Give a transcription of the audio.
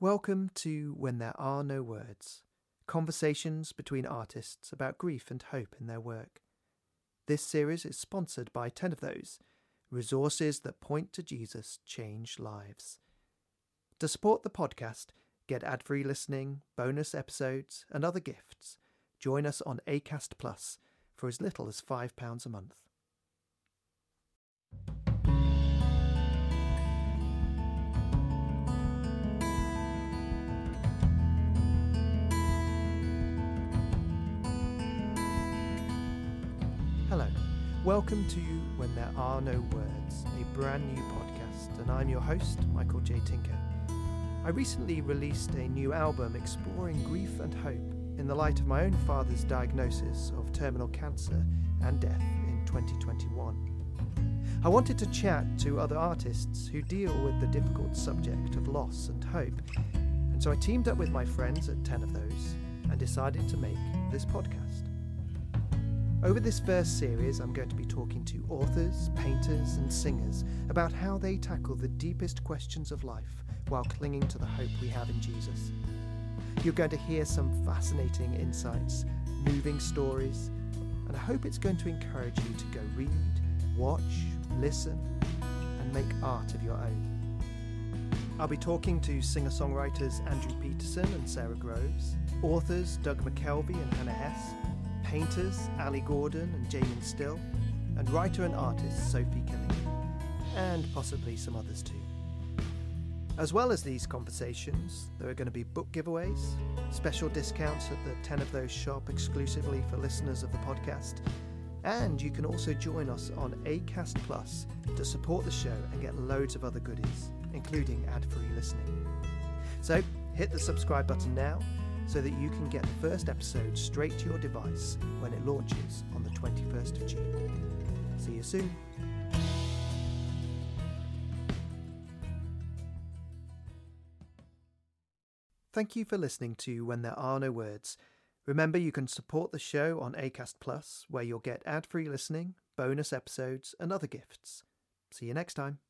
Welcome to When There Are No Words, conversations between artists about grief and hope in their work. This series is sponsored by 10 of Those, resources that point to Jesus change lives. To support the podcast, get ad-free listening, bonus episodes, and other gifts. Join us on Acast Plus for as little as £5 a month. Hello, welcome to When There Are No Words, a brand new podcast, and I'm your host, Michael J. Tinker. I recently released a new album exploring grief and hope in the light of my own father's diagnosis of terminal cancer and death in 2021. I wanted to chat to other artists who deal with the difficult subject of loss and hope, and so I teamed up with my friends at 10 of Those and decided to make this podcast. Over this first series, I'm going to be talking to authors, painters, and singers about how they tackle the deepest questions of life while clinging to the hope we have in Jesus. You're going to hear some fascinating insights, moving stories, and I hope it's going to encourage you to go read, watch, listen, and make art of your own. I'll be talking to singer-songwriters Andrew Peterson and Sarah Groves, authors Doug McKelvey and Hannah Hess, painters Ali Gordon and Jamin Still, and writer and artist Sophie Killing, and possibly some others too. As well as these conversations, there are going to be book giveaways, special discounts at the 10 of Those shop exclusively for listeners of the podcast, and you can also join us on Acast Plus to support the show and get loads of other goodies, including ad-free listening. So hit the subscribe button now, so that you can get the first episode straight to your device when it launches on the 21st of June. See you soon. Thank you for listening to When There Are No Words. Remember, you can support the show on Acast Plus, where you'll get ad-free listening, bonus episodes, and other gifts. See you next time.